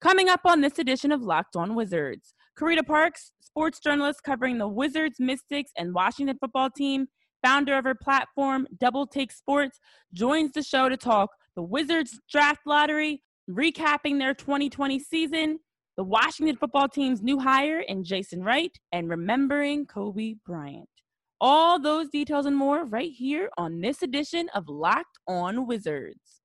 Coming up on this edition of Locked On Wizards, Carita Parks, sports journalist covering the Wizards, Mystics, and Washington Football Team, founder of her platform, Double Take Sports, joins the show to talk the Wizards draft lottery, recapping their 2020 season, the Washington Football Team's new hire in Jason Wright, and remembering Kobe Bryant. All those details and more right here on this edition of Locked On Wizards.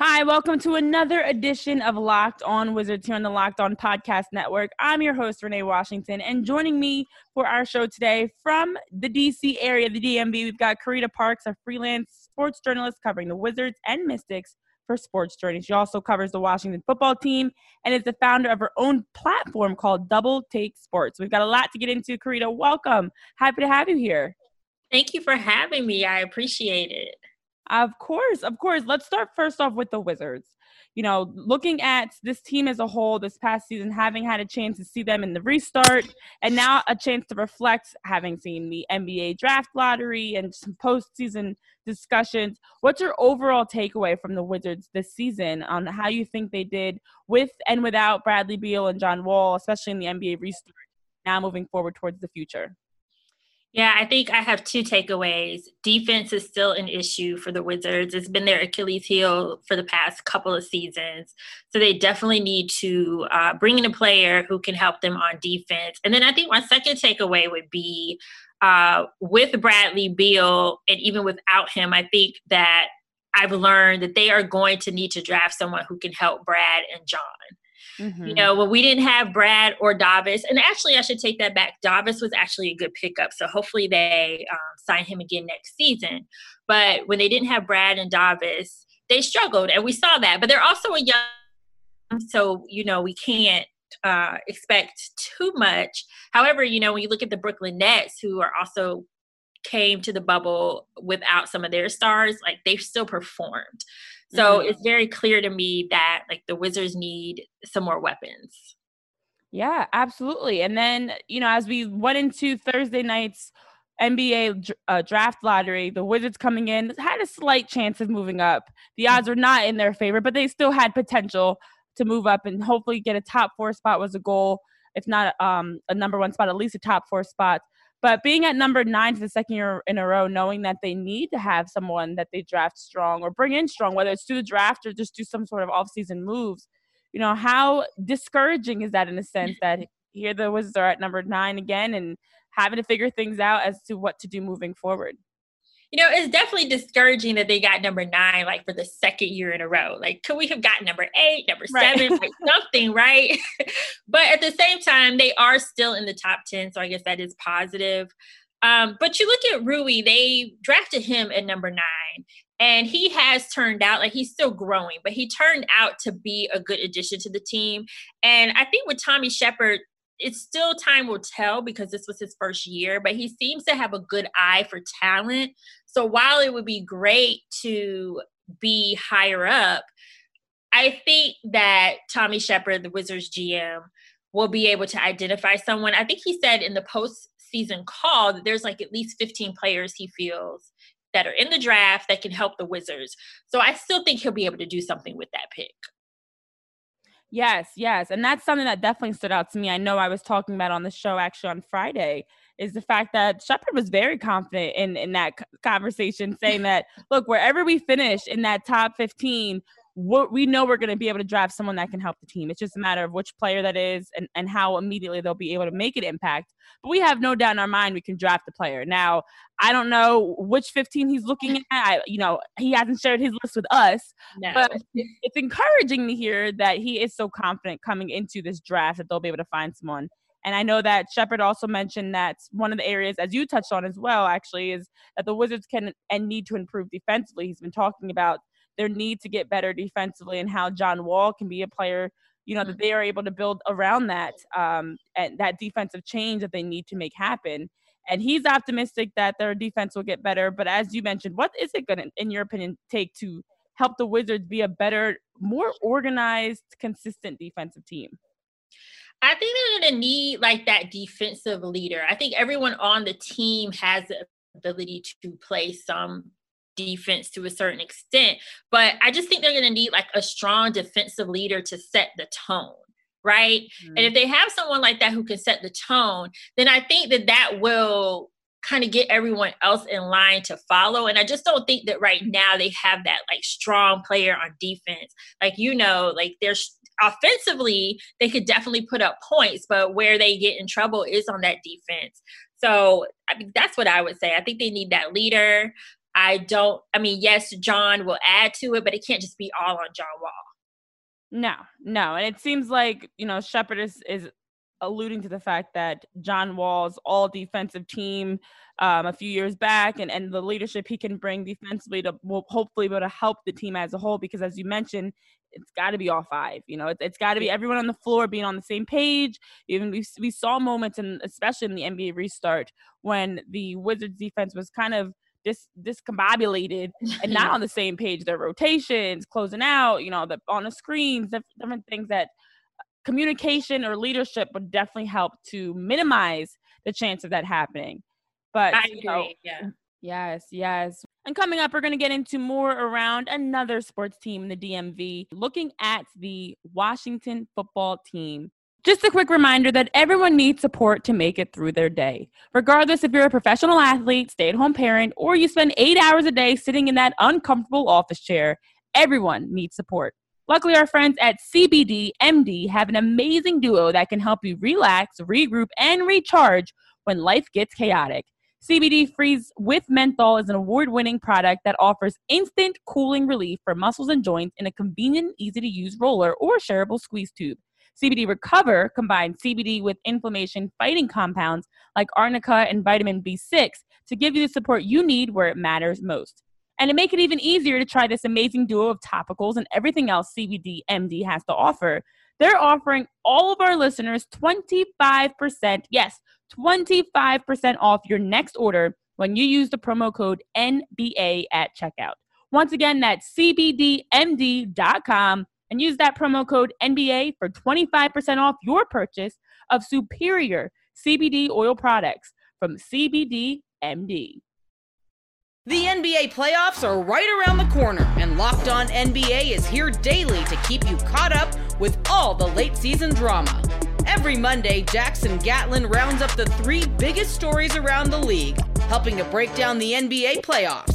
Hi, welcome to another edition of Locked On Wizards here on the Locked On Podcast Network. I'm your host, Renee Washington, and joining me for our show today from the D.C. area, the DMV, we've got Carita Parks, a freelance sports journalist covering the Wizards and Mystics for Sports Journey. She also covers the Washington Football Team and is the founder of her own platform called Double Take Sports. We've got a lot to get into. Carita, welcome. Happy to have you here. Thank you for having me. I appreciate it. Of course. Let's start first off with the Wizards. You know, looking at this team as a whole this past season, having had a chance to see them in the restart, and now a chance to reflect, having seen the NBA draft lottery and some postseason discussions, what's your overall takeaway from the Wizards this season on how you think they did with and without Bradley Beal and John Wall, especially in the NBA restart, now moving forward towards the future? Yeah, I think I have two takeaways. Defense is still an issue for the Wizards. It's been their Achilles heel for the past couple of seasons. So they definitely need to bring in a player who can help them on defense. And then I think my second takeaway would be with Bradley Beal, and even without him, I think that I've learned that they are going to need to draft someone who can help Brad and John. Mm-hmm. You know, when we didn't have Brad or Davis, and actually I should take that back. Davis was actually a good pickup, so hopefully they sign him again next season. But when they didn't have Brad and Davis, they struggled, and we saw that. But they're also a young, so, you know, we can't expect too much. However, you know, when you look at the Brooklyn Nets, who are also came to the bubble without some of their stars, like they still performed. So it's very clear to me that, like, the Wizards need some more weapons. Yeah, absolutely. And then, you know, as we went into Thursday night's NBA draft lottery, the Wizards coming in had a slight chance of moving up. The odds were not in their favor, but they still had potential to move up and hopefully get a top four spot was a goal. If not a number one spot, at least a top four spot. But being at number 9 for the second year in a row, knowing that they need to have someone that they draft strong or bring in strong, whether it's through the draft or just do some sort of offseason moves, you know, how discouraging is that in a sense that here the Wizards are at number 9 again and having to figure things out as to what to do moving forward? You know, it's definitely discouraging that they got number 9, like, for the second year in a row. Like, could we have gotten number 8, number 7, right. Like something, right? But at the same time, they are still in the top 10, so I guess that is positive. But you look at Rui, they drafted him at number 9, and he has turned out, like, he's still growing, but he turned out to be a good addition to the team. And I think with Tommy Sheppard, it's still time will tell because this was his first year, but he seems to have a good eye for talent. So while it would be great to be higher up, I think that Tommy Sheppard, the Wizards GM, will be able to identify someone. I think he said in the postseason call that there's, like, at least 15 players he feels that are in the draft that can help the Wizards. So I still think he'll be able to do something with that pick. Yes. And that's something that definitely stood out to me. I know I was talking about on the show actually on Friday is the fact that Sheppard was very confident in that conversation, saying that, look, wherever we finish in that top 15, we know we're going to be able to draft someone that can help the team. It's just a matter of which player that is and how immediately they'll be able to make an impact. But we have no doubt in our mind we can draft the player. Now, I don't know which 15 he's looking at. He hasn't shared his list with us. No. But it's encouraging to hear that he is so confident coming into this draft that they'll be able to find someone And I know that Sheppard also mentioned that one of the areas, as you touched on as well, actually, is that the Wizards can and need to improve defensively. He's been talking about their need to get better defensively and how John Wall can be a player, you know, that they are able to build around that and that defensive change that they need to make happen. And he's optimistic that their defense will get better. But as you mentioned, what is it going to, in your opinion, take to help the Wizards be a better, more organized, consistent defensive team? I think they're going to need like that defensive leader. I think everyone on the team has the ability to play some defense to a certain extent, but I just think they're going to need like a strong defensive leader to set the tone. Right. Mm-hmm. And if they have someone like that who can set the tone, then I think that that will kind of get everyone else in line to follow. And I just don't think that right now they have that like strong player on defense. Like, you know, like there's offensively, they could definitely put up points, but where they get in trouble is on that defense. So I mean, that's what I would say. I think they need that leader. Yes, John will add to it, but it can't just be all on John Wall. No. And it seems like, you know, Sheppard is alluding to the fact that John Wall's all defensive team a few years back and the leadership he can bring defensively to will hopefully be able to help the team as a whole, because as you mentioned, it's got to be all five. You know, it's got to be everyone on the floor being on the same page. Even we saw moments, and especially in the NBA restart, when the Wizards defense was kind of discombobulated and not on the same page. Their rotations, closing out, you know, on the screens, different things that communication or leadership would definitely help to minimize the chance of that happening. But I agree, Yes. And coming up, we're going to get into more around another sports team in the DMV, looking at the Washington Football Team. Just a quick reminder that everyone needs support to make it through their day. Regardless if you're a professional athlete, stay-at-home parent, or you spend 8 hours a day sitting in that uncomfortable office chair, everyone needs support. Luckily, our friends at CBDMD have an amazing duo that can help you relax, regroup, and recharge when life gets chaotic. CBD Freeze with Menthol is an award-winning product that offers instant cooling relief for muscles and joints in a convenient, easy-to-use roller or shareable squeeze tube. CBD Recover combines CBD with inflammation-fighting compounds like arnica and vitamin B6 to give you the support you need where it matters most. And to make it even easier to try this amazing duo of topicals and everything else CBDMD has to offer, they're offering all of our listeners 25%, yes, 25% off your next order when you use the promo code NBA at checkout. Once again, that's CBDMD.com. And use that promo code NBA for 25% off your purchase of superior CBD oil products from CBDMD. The NBA playoffs are right around the corner, and Locked On NBA is here daily to keep you caught up with all the late season drama. Every Monday, Jackson Gatlin rounds up the three biggest stories around the league, helping to break down the NBA playoffs.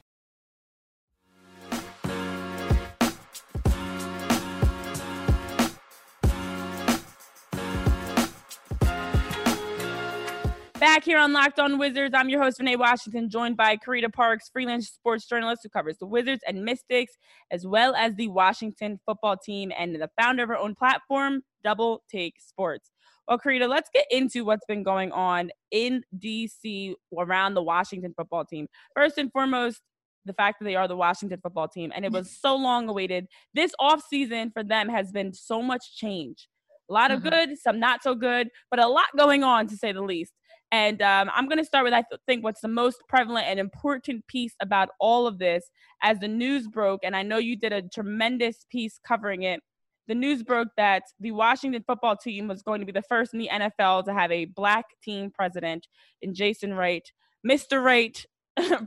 Back here on Locked On Wizards, I'm your host, Renee Washington, joined by Carita Parks, freelance sports journalist who covers the Wizards and Mystics, as well as the Washington Football Team, and the founder of her own platform, Double Take Sports. Well, Carita, let's get into what's been going on in D.C. around the Washington Football Team. First and foremost, the fact that they are the Washington Football Team, and it was so long awaited. This offseason for them has been so much change. A lot of good, some not so good, but a lot going on, to say the least. And I'm going to start with, I think, what's the most prevalent and important piece about all of this as the news broke. And I know you did a tremendous piece covering it. The news broke that the Washington Football Team was going to be the first in the NFL to have a Black team president in Jason Wright, Mr. Wright,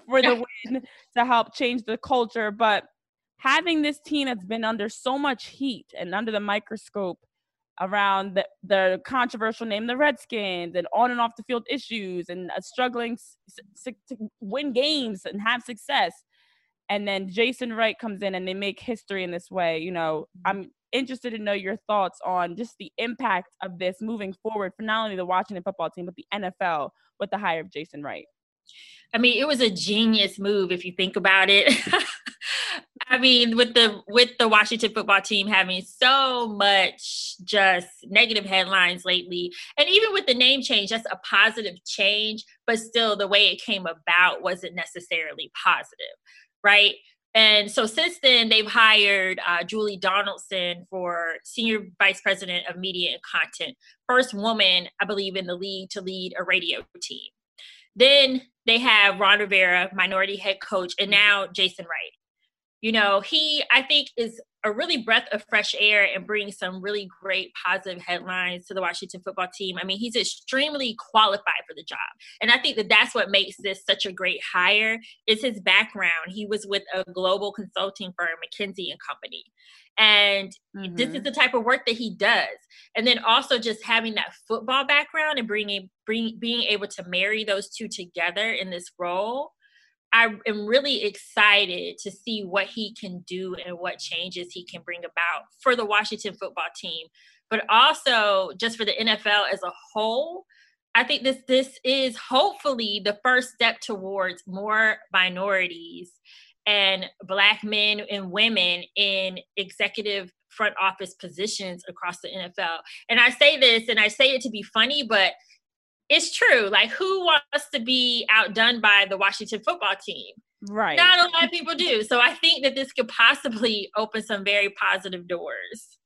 for the win to help change the culture. But having this team that's been under so much heat and under the microscope around the controversial name, the Redskins, and on and off the field issues, and struggling to win games and have success. And then Jason Wright comes in and they make history in this way. You know, I'm interested to know your thoughts on just the impact of this moving forward for not only the Washington Football Team, but the NFL with the hire of Jason Wright. I mean, it was a genius move if you think about it. I mean, with the Washington Football Team having so much just negative headlines lately, and even with the name change, that's a positive change, but still the way it came about wasn't necessarily positive, right? And so since then, they've hired Julie Donaldson for Senior Vice President of Media and Content, first woman, I believe, in the league to lead a radio team. Then they have Ron Rivera, minority head coach, and now Jason Wright. You know, he, I think, is a really breath of fresh air and brings some really great positive headlines to the Washington Football Team. I mean, he's extremely qualified for the job. And I think that that's what makes this such a great hire is his background. He was with a global consulting firm, McKinsey and Company. And this is the type of work that he does. And then also just having that football background and being able to marry those two together in this role. I am really excited to see what he can do and what changes he can bring about for the Washington Football Team, but also just for the NFL as a whole. I think this is hopefully the first step towards more minorities and Black men and women in executive front office positions across the NFL. And I say this, and I say it to be funny, but it's true. Like, who wants to be outdone by the Washington Football Team? Right. Not a lot of people do. So I think that this could possibly open some very positive doors.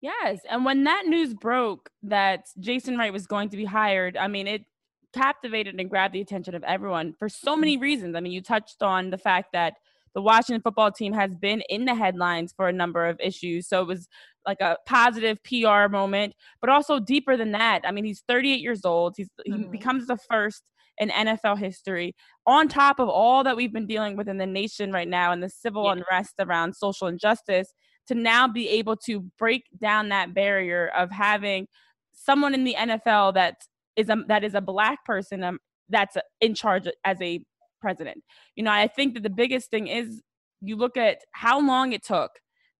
Yes. And when that news broke that Jason Wright was going to be hired, I mean, it captivated and grabbed the attention of everyone for so many reasons. I mean, you touched on the fact that the Washington Football Team has been in the headlines for a number of issues. So it was like a positive PR moment, but also deeper than that. I mean, he's 38 years old. He becomes the first in NFL history on top of all that we've been dealing with in the nation right now and the civil unrest around social injustice, to now be able to break down that barrier of having someone in the NFL that is a Black person that's in charge as a president. You know, I think that the biggest thing is you look at how long it took,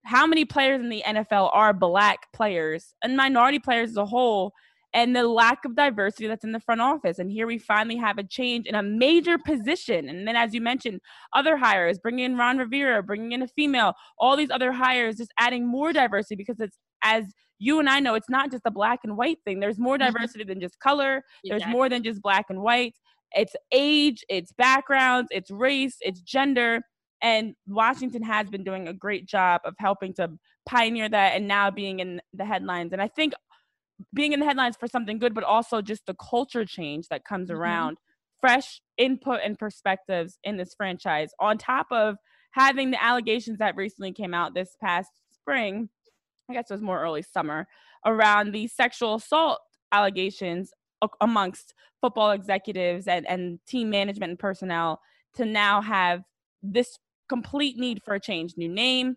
how many players in the NFL are Black players and minority players as a whole, and the lack of diversity that's in the front office. And here we finally have a change in a major position. And then, as you mentioned, other hires, bringing in Ron Rivera, bringing in a female, all these other hires, just adding more diversity, because it's, as you and I know, it's not just a Black and white thing. There's more diversity than just color. There's more than just Black and white. It's age, it's backgrounds, it's race, it's gender. And Washington has been doing a great job of helping to pioneer that, and now being in the headlines. And I think being in the headlines for something good, but also just the culture change that comes around, fresh input and perspectives in this franchise, on top of having the allegations that recently came out this past spring, I guess it was more early summer, around the sexual assault allegations amongst football executives and team management and personnel, to now have this complete need for a change, new name,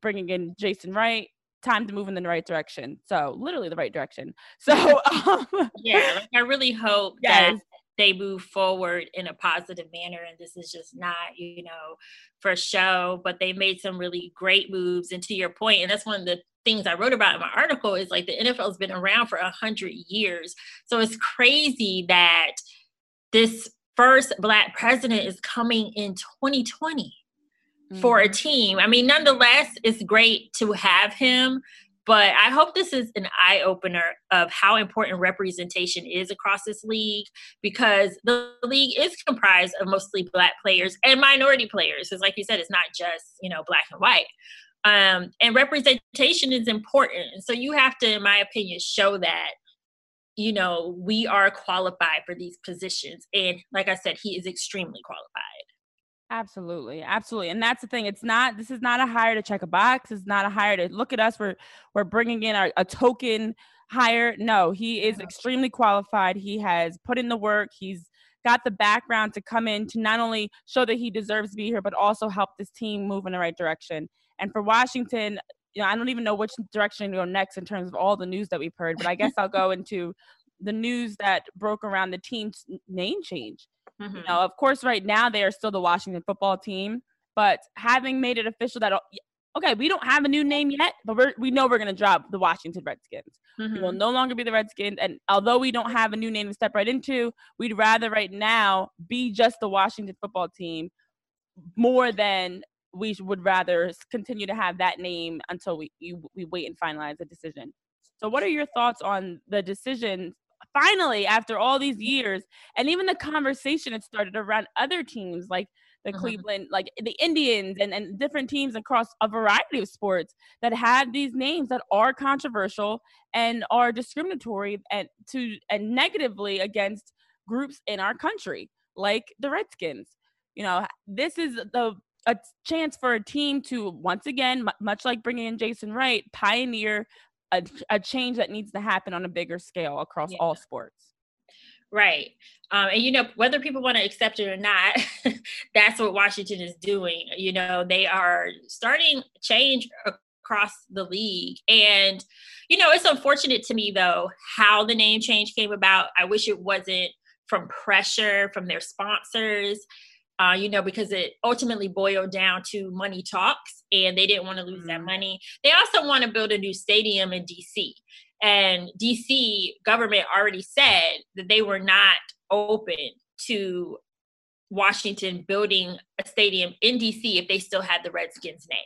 bringing in Jason Wright, time to move in the right direction. So literally the right direction. So I really hope that they move forward in a positive manner. And this is just not, you know, for show, but they made some really great moves. And to your point, and that's one of the things I wrote about in my article, is like the NFL has been around for 100 years. So it's crazy that this first Black president is coming in 2020 for a team. I mean, nonetheless, it's great to have him, but I hope this is an eye-opener of how important representation is across this league, because the league is comprised of mostly Black players and minority players. Because like you said, it's not just, you know, Black and white. And representation is important. And so you have to, in my opinion, show that, you know, we are qualified for these positions. And like I said, he is extremely qualified. Absolutely. Absolutely. And that's the thing. This is not a hire to check a box. It's not a hire to look at us. We're bringing in a token hire. No, he is extremely qualified. He has put in the work. He's got the background to come in to not only show that he deserves to be here, but also help this team move in the right direction. And for Washington, you know, I don't even know which direction to go next in terms of all the news that we've heard, but I guess I'll go into the news that broke around the team's name change. You know, of course, right now they are still the Washington Football Team, But having made it official that, okay, we don't have a new name yet, but we know we're going to drop the Washington Redskins. Mm-hmm. We will no longer be the Redskins. And although we don't have a new name to step right into, we'd rather right now be just the Washington Football Team more than we would rather continue to have that name until we wait and finalize the decision. So what are your thoughts on the decision finally after all these years, and even the conversation that started around other teams like the Cleveland, like the Indians and different teams across a variety of sports that have these names that are controversial and are discriminatory and negatively against groups in our country, like the Redskins? You know, this is a chance for a team to, once again, much like bringing in Jason Wright, pioneer a change that needs to happen on a bigger scale across all sports. Right. And, you know, whether people want to accept it or not, that's what Washington is doing. You know, they are starting change across the league. And, you know, it's unfortunate to me, though, how the name change came about. I wish it wasn't from pressure from their sponsors, you know, because it ultimately boiled down to money talks, and they didn't want to lose that money. They also want to build a new stadium in DC, and DC government already said that they were not open to Washington building a stadium in DC if they still had the Redskins name.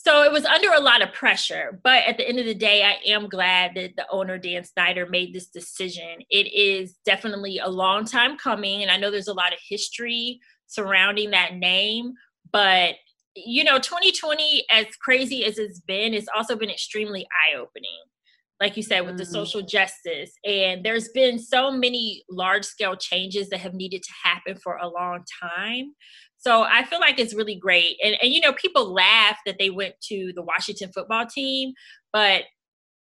So it was under a lot of pressure, but at the end of the day, I am glad that the owner, Dan Snyder, made this decision. It is definitely a long time coming, and I know there's a lot of history surrounding that name, but, you know, 2020, as crazy as it's been, it's also been extremely eye-opening, like you said, with the social justice. And there's been so many large-scale changes that have needed to happen for a long time. So I feel like it's really great. And you know, people laugh that they went to the Washington Football Team, but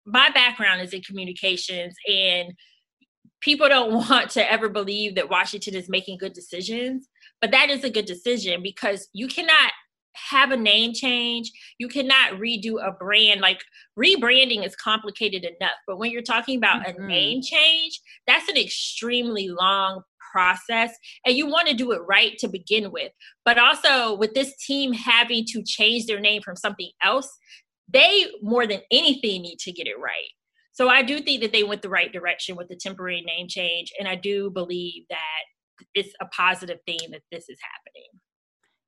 my background is in communications, and people don't want to ever believe that Washington is making good decisions. But that is a good decision, because you cannot have a name change. You cannot redo a brand. Like, rebranding is complicated enough. But when you're talking about a name change, that's an extremely long process, and you want to do it right to begin with. But also, with this team having to change their name from something else, they more than anything need to get it right. So I do think that they went the right direction with the temporary name change, and I do believe that it's a positive thing that this is happening.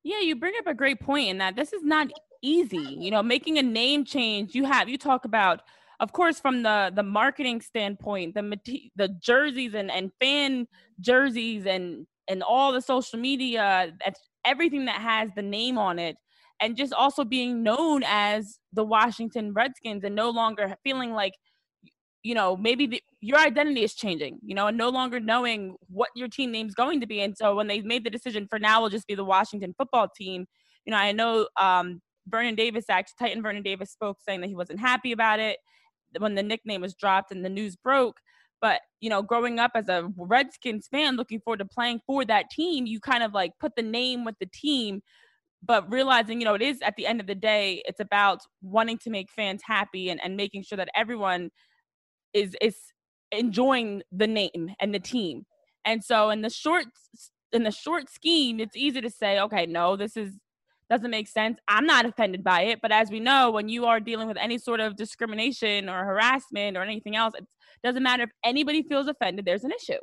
Yeah, you bring up a great point in that this is not easy. You know, making a name change, you talk about, of course, from the marketing standpoint, the jerseys and fan jerseys and all the social media, everything that has the name on it, and just also being known as the Washington Redskins and no longer feeling like, you know, maybe your identity is changing, you know, and no longer knowing what your team name's going to be. And so when they made the decision for now, we'll just be the Washington Football Team. You know, I know Vernon Davis spoke saying that he wasn't happy about it when the nickname was dropped and the news broke. But, you know, growing up as a Redskins fan, looking forward to playing for that team, you kind of like put the name with the team, but realizing, you know, it is, at the end of the day, it's about wanting to make fans happy and making sure that everyone is enjoying the name and the team. And so in the short scheme, it's easy to say, okay, no, this doesn't make sense. I'm not offended by it. But as we know, when you are dealing with any sort of discrimination or harassment or anything else, it doesn't matter if anybody feels offended, there's an issue.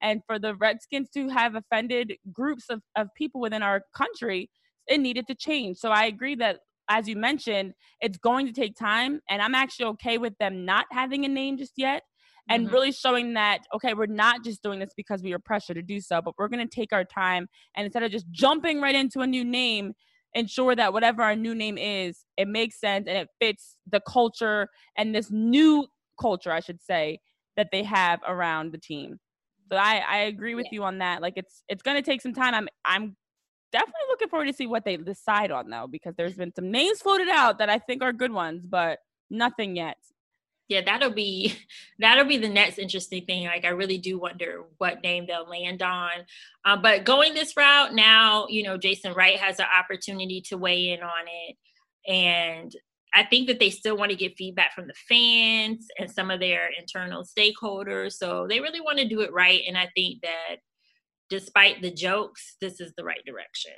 And for the Redskins to have offended groups of people within our country, it needed to change. So I agree that, as you mentioned, it's going to take time. And I'm actually okay with them not having a name just yet, and really showing that, okay, we're not just doing this because we are pressured to do so, but we're going to take our time. And instead of just jumping right into a new name, ensure that whatever our new name is, it makes sense and it fits the culture and this new culture, I should say, that they have around the team. So I agree with you on that. Like, it's going to take some time. I'm definitely looking forward to see what they decide on, though, because there's been some names floated out that I think are good ones, but nothing yet. Yeah, that'll be the next interesting thing. Like, I really do wonder what name they'll land on. But going this route now, you know, Jason Wright has an opportunity to weigh in on it. And I think that they still want to get feedback from the fans and some of their internal stakeholders. So they really want to do it right. And I think that despite the jokes, this is the right direction.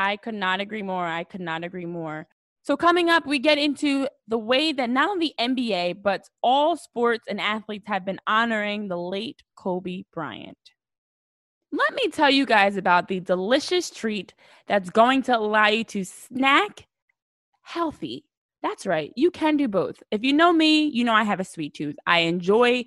I could not agree more. I could not agree more. So coming up, we get into the way that not only the NBA, but all sports and athletes have been honoring the late Kobe Bryant. Let me tell you guys about the delicious treat that's going to allow you to snack healthy. That's right. You can do both. If you know me, you know I have a sweet tooth. I enjoy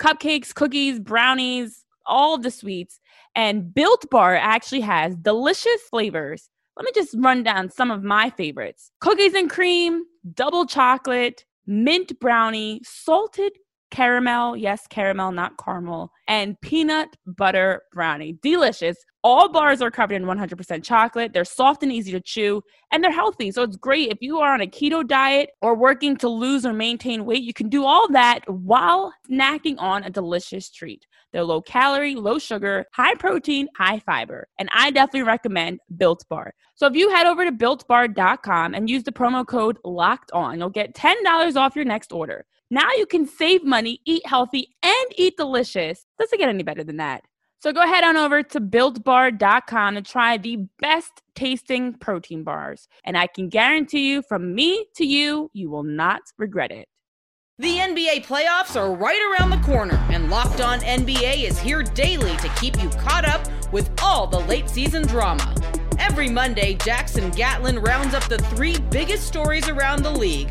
cupcakes, cookies, brownies, all the sweets. And Built Bar actually has delicious flavors. Let me just run down some of my favorites. Cookies and cream, double chocolate, mint brownie, salted caramel. Yes, caramel, not caramel. And peanut butter brownie. Delicious. All bars are covered in 100% chocolate. They're soft and easy to chew, and they're healthy. So it's great if you are on a keto diet or working to lose or maintain weight. You can do all that while snacking on a delicious treat. They're low calorie, low sugar, high protein, high fiber. And I definitely recommend Built Bar. So if you head over to BuiltBar.com and use the promo code LOCKEDON, you'll get $10 off your next order. Now you can save money, eat healthy, and eat delicious. Doesn't get any better than that. So go ahead on over to BuiltBar.com to try the best tasting protein bars. And I can guarantee you, from me to you, you will not regret it. The NBA playoffs are right around the corner, and Locked On NBA is here daily to keep you caught up with all the late season drama. Every Monday, Jackson Gatlin rounds up the three biggest stories around the league,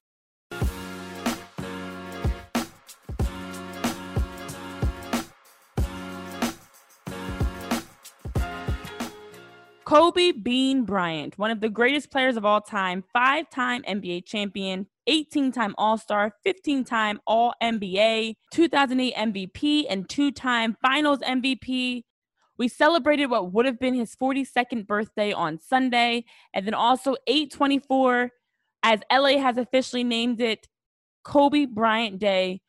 Kobe Bean Bryant, one of the greatest players of all time, 5-time NBA champion, 18-time All-Star, 15-time All-NBA, 2008 MVP, and 2-time Finals MVP. We celebrated what would have been his 42nd birthday on Sunday, and then also 8/24, as LA has officially named it, Kobe Bryant Day.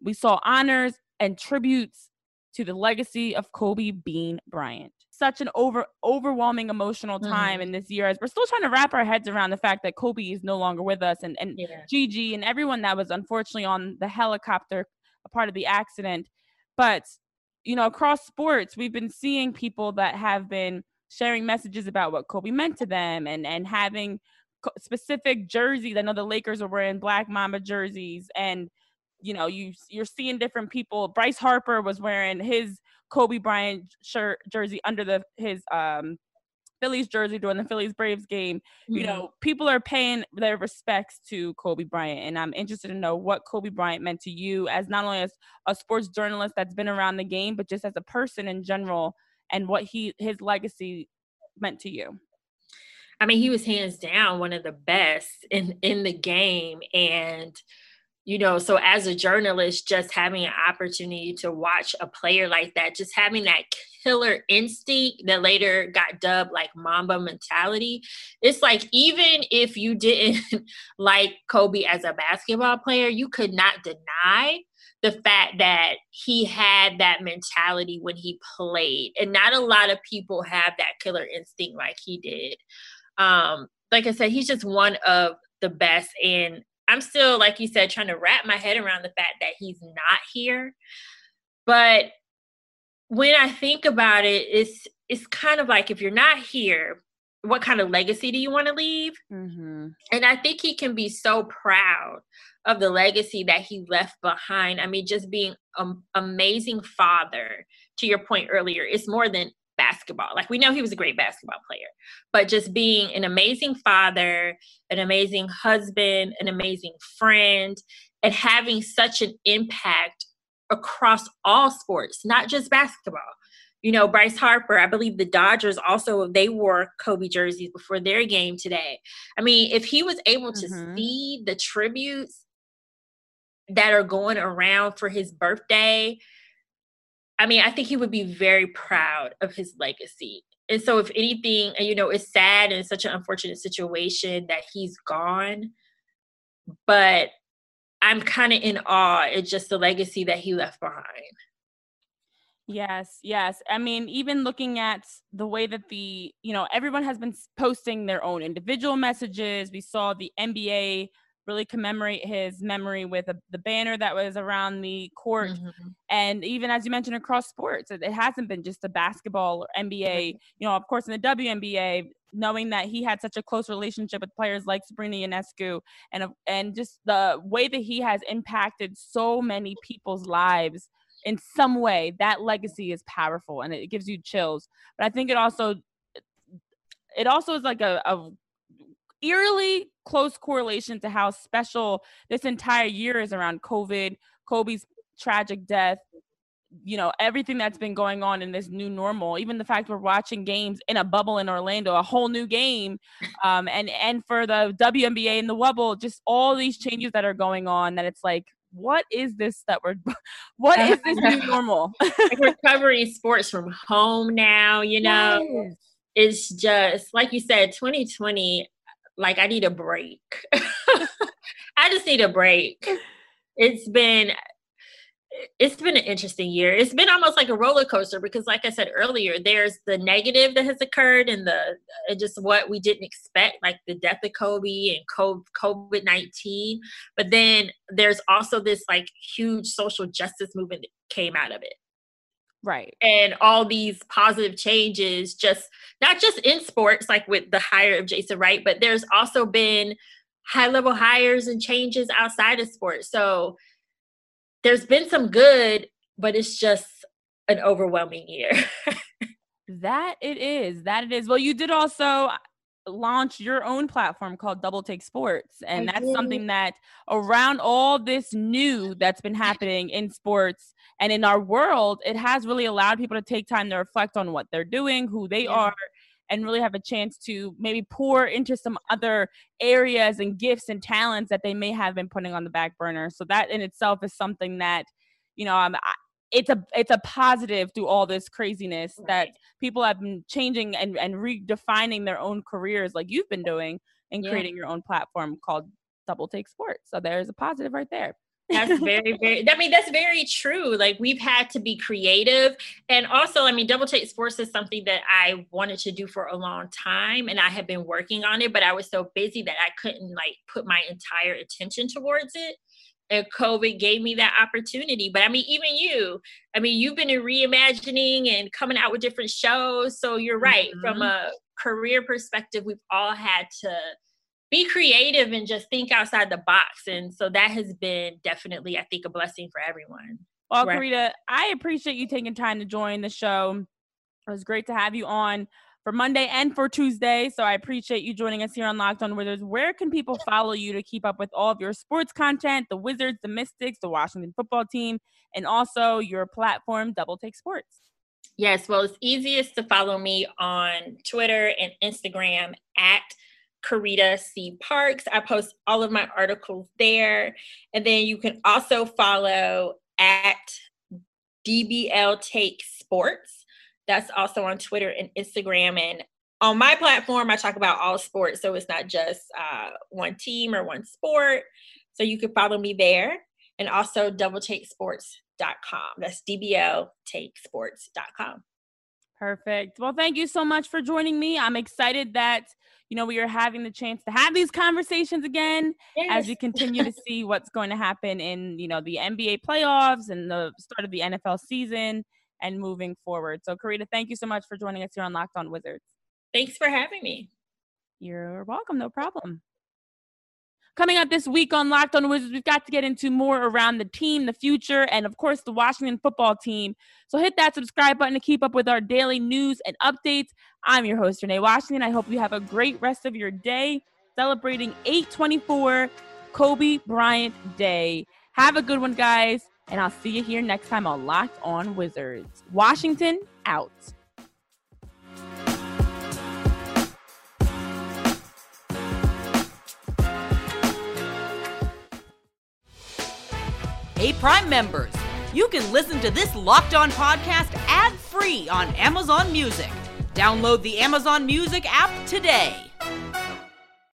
We saw honors and tributes to the legacy of Kobe Bean Bryant. Such an overwhelming emotional time in this year, as we're still trying to wrap our heads around the fact that Kobe is no longer with us, and Gigi and everyone that was unfortunately on the helicopter, a part of the accident. But, you know, across sports, we've been seeing people that have been sharing messages about what Kobe meant to them, and having specific jerseys. I know the Lakers were wearing Black Mamba jerseys, and, you know, you're seeing different people. Bryce Harper was wearing his Kobe Bryant shirt jersey under his Phillies jersey during the Phillies Braves game. You know, people are paying their respects to Kobe Bryant, and I'm interested to know what Kobe Bryant meant to you, as not only as a sports journalist that's been around the game, but just as a person in general, and what his legacy meant to you. I mean, he was hands down one of the best in the game, and you know, so as a journalist, just having an opportunity to watch a player like that, just having that killer instinct that later got dubbed like Mamba mentality. It's like, even if you didn't like Kobe as a basketball player, you could not deny the fact that he had that mentality when he played. And not a lot of people have that killer instinct like he did. Like I said, he's just one of the best, and I'm still, like you said, trying to wrap my head around the fact that he's not here. But when I think about it, it's kind of like, if you're not here, what kind of legacy do you want to leave? Mm-hmm. And I think he can be so proud of the legacy that he left behind. I mean, just being an amazing father, to your point earlier, it's more than basketball. Like, we know he was a great basketball player, but just being an amazing father, an amazing husband, an amazing friend, and having such an impact across all sports, not just basketball. You know, Bryce Harper, I believe the Dodgers also, they wore Kobe jerseys before their game today. I mean, if he was able to see the tributes that are going around for his birthday, I mean, I think he would be very proud of his legacy. And so if anything, you know, it's sad and such an unfortunate situation that he's gone, but I'm kind of in awe at just the legacy that he left behind. Yes, yes. I mean, even looking at the way that the, you know, everyone has been posting their own individual messages. We saw the NBA really commemorate his memory with the banner that was around the court. Mm-hmm. And even as you mentioned, across sports, it hasn't been just the basketball or NBA, you know, of course in the WNBA, knowing that he had such a close relationship with players like Sabrina Ionescu and just the way that he has impacted so many people's lives in some way, that legacy is powerful and it gives you chills. But I think it also is like a eerily close correlation to how special this entire year is around COVID, Kobe's tragic death, you know, everything that's been going on in this new normal, even the fact we're watching games in a bubble in Orlando, a whole new game. And for the WNBA and the wobble, just all these changes that are going on, that it's like, what is this new normal? Like, we're covering sports from home now, you know. Yes. It's just, like you said, 2020, like, I need a break. I just need a break. It's been an interesting year. It's been almost like a roller coaster because, like I said earlier, there's the negative that has occurred and the just what we didn't expect, like the death of Kobe and COVID-19. But then there's also this like huge social justice movement that came out of it. Right. And all these positive changes, just not just in sports, like with the hire of Jason Wright, but there's also been high level hires and changes outside of sports. So there's been some good, but it's just an overwhelming year. That it is. Well, you did also launch your own platform called Double Take Sports. And that's something that around all this new that's been happening in sports and in our world, it has really allowed people to take time to reflect on what they're doing, who they are, and really have a chance to maybe pour into some other areas and gifts and talents that they may have been putting on the back burner. So that in itself is something that, you know, it's a positive through all this craziness, that people have been changing and redefining their own careers, like you've been doing, and creating your own platform called Double Take Sports. So there's a positive right there. That's very, very, I mean, that's very true. Like, we've had to be creative. And also, I mean, Double Take Sports is something that I wanted to do for a long time, and I had been working on it, but I was so busy that I couldn't like put my entire attention towards it. And COVID gave me that opportunity. But I mean, even you, I mean, you've been reimagining and coming out with different shows. So you're right. Mm-hmm. From a career perspective, we've all had to be creative and just think outside the box. And so that has been definitely, I think, a blessing for everyone. Well, right. Carita, I appreciate you taking time to join the show. It was great to have you on for Monday and for Tuesday. So I appreciate you joining us here on Locked On Wizards. Where can people follow you to keep up with all of your sports content, the Wizards, the Mystics, the Washington Football Team, and also your platform, Double Take Sports? Yes, well, it's easiest to follow me on Twitter and Instagram at Carita C. Parks. I post all of my articles there. And then you can also follow at DBL Take Sports. That's also on Twitter and Instagram. And on my platform, I talk about all sports. So it's not just one team or one sport. So you can follow me there. And also doubleTakesports.com. That's DBLTakesports.com. Perfect. Well, thank you so much for joining me. I'm excited that, you know, we are having the chance to have these conversations again. Yes. As we continue to see what's going to happen in, you know, the NBA playoffs and the start of the NFL season, and moving forward. So Carita, thank you so much for joining us here on Locked On Wizards. Thanks for having me. You're welcome. No problem. Coming up this week on Locked On Wizards, we've got to get into more around the team, the future, and of course the Washington Football Team. So hit that subscribe button to keep up with our daily news and updates. I'm your host, Renee Washington. I hope you have a great rest of your day, celebrating 8/24 Kobe Bryant Day. Have a good one, guys. And I'll see you here next time on Locked On Wizards. Washington out. Hey, Prime members, you can listen to this Locked On podcast ad-free on Amazon Music. Download the Amazon Music app today.